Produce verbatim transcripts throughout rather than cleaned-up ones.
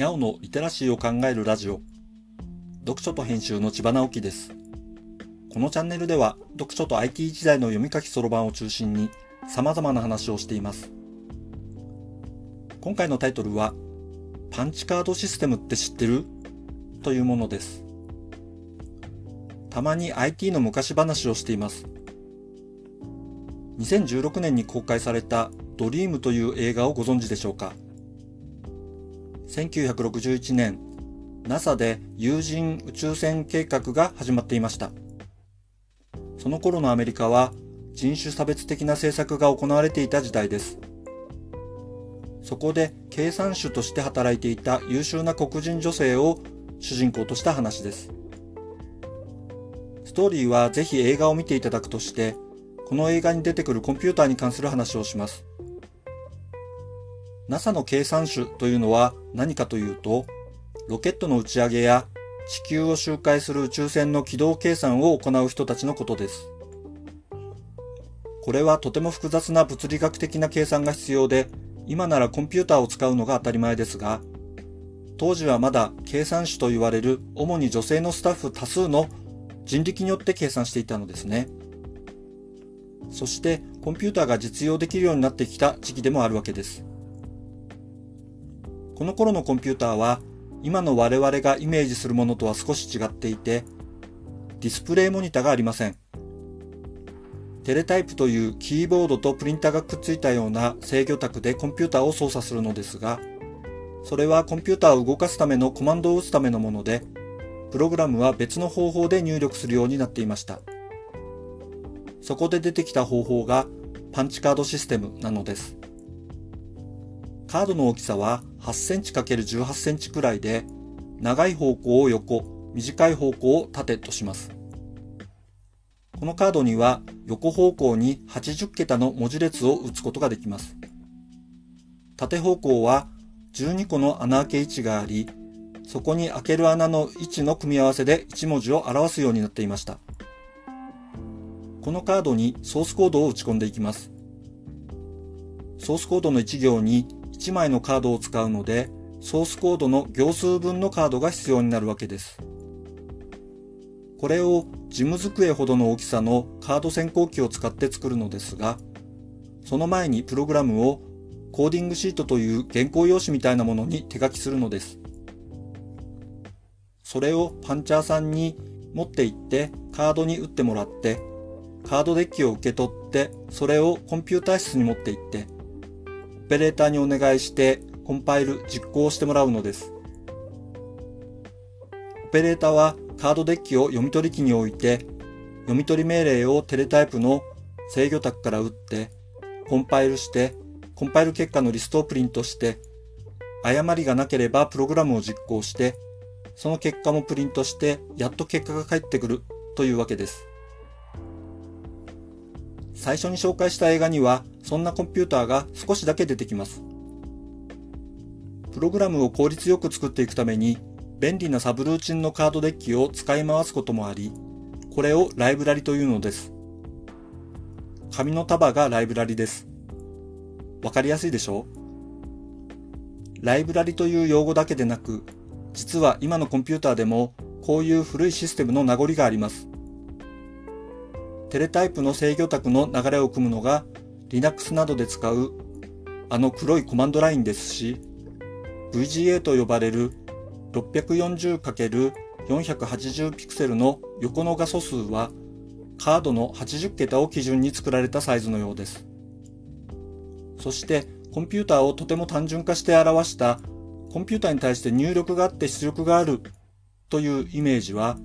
にゃおのリテラシーを考えるラジオ、読書と編集の千葉直樹です。このチャンネルでは読書と アイティー 時代の読み書きそろばんを中心に様々な話をしています。今回のタイトルはパンチカードシステムって知ってる？というものです。たまに アイティー の昔話をしています。にせんじゅうろくねんに公開されたドリームという映画をご存知でしょうか。せんきゅうひゃくろくじゅういちねん、NASA で有人宇宙船計画が始まっていました。その頃のアメリカは人種差別的な政策が行われていた時代です。そこで計算手として働いていた優秀な黒人女性を主人公とした話です。ストーリーはぜひ映画を見ていただくとして、この映画に出てくるコンピューターに関する話をします。NASA の計算手というのは何かというと、ロケットの打ち上げや地球を周回する宇宙船の軌道計算を行う人たちのことです。これはとても複雑な物理学的な計算が必要で、今ならコンピューターを使うのが当たり前ですが、当時はまだ計算手と言われる主に女性のスタッフ多数の人力によって計算していたのですね。そしてコンピューターが実用できるようになってきた時期でもあるわけです。この頃のコンピューターは今の我々がイメージするものとは少し違っていて、ディスプレイモニタがありません。テレタイプというキーボードとプリンタがくっついたような制御卓でコンピューターを操作するのですが、それはコンピューターを動かすためのコマンドを打つためのもので、プログラムは別の方法で入力するようになっていました。そこで出てきた方法がパンチカードシステムなのです。カードの大きさははちセンチ かける じゅうはちセンチくらいで、長い方向を横、短い方向を縦とします。このカードには横方向にはちじゅっけたの文字列を打つことができます。縦方向はじゅうにこの穴開け位置があり、そこに開ける穴の位置の組み合わせでいち文字を表すようになっていました。このカードにソースコードを打ち込んでいきます。ソースコードのいち行にいちまいのカードを使うので、ソースコードの行数分のカードが必要になるわけです。これを事務机ほどの大きさのカード選考機を使って作るのですが、その前にプログラムをコーディングシートという原稿用紙みたいなものに手書きするのです。それをパンチャーさんに持って行ってカードに打ってもらって、カードデッキを受け取って、それをコンピューター室に持って行って、オペレーターにお願いしてコンパイル、実行してもらうのです。オペレーターはカードデッキを読み取り機に置いて、読み取り命令をテレタイプの制御卓から打って、コンパイルして、コンパイル結果のリストをプリントして、誤りがなければプログラムを実行して、その結果もプリントして、やっと結果が返ってくるというわけです。最初に紹介した映画には、そんなコンピューターが少しだけ出てきます。プログラムを効率よく作っていくために、便利なサブルーチンのカードデッキを使い回すこともあり、これをライブラリというのです。紙の束がライブラリです。わかりやすいでしょう？ライブラリという用語だけでなく、実は今のコンピューターでもこういう古いシステムの名残があります。テレタイプの制御卓の流れを組むのが Linux などで使うあの黒いコマンドラインですし、ブイジーエー と呼ばれる ろっぴゃくよんじゅう かける よんひゃくはちじゅう ピクセルの横の画素数はカードのはちじゅっけたを基準に作られたサイズのようです。そしてコンピューターをとても単純化して表したコンピューターに対して入力があって出力があるというイメージは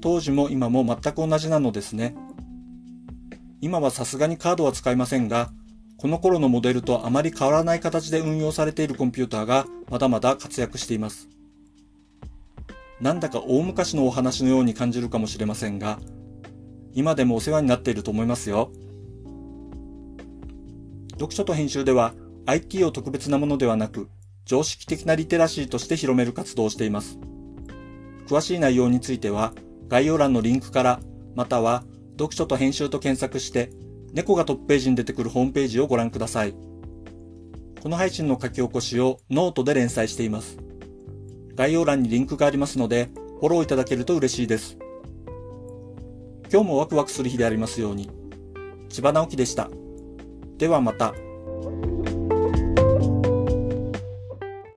当時も今も全く同じなのですね。今はさすがにカードは使いませんが、この頃のモデルとあまり変わらない形で運用されているコンピューターがまだまだ活躍しています。なんだか大昔のお話のように感じるかもしれませんが、今でもお世話になっていると思いますよ。読書と編集では アイティー を特別なものではなく、常識的なリテラシーとして広める活動をしています。詳しい内容については概要欄のリンクから、または読書と編集と検索して、猫がトップページに出てくるホームページをご覧ください。この配信の書き起こしをノートで連載しています。概要欄にリンクがありますので、フォローいただけると嬉しいです。今日もワクワクする日でありますように。千葉直樹でした。ではまた。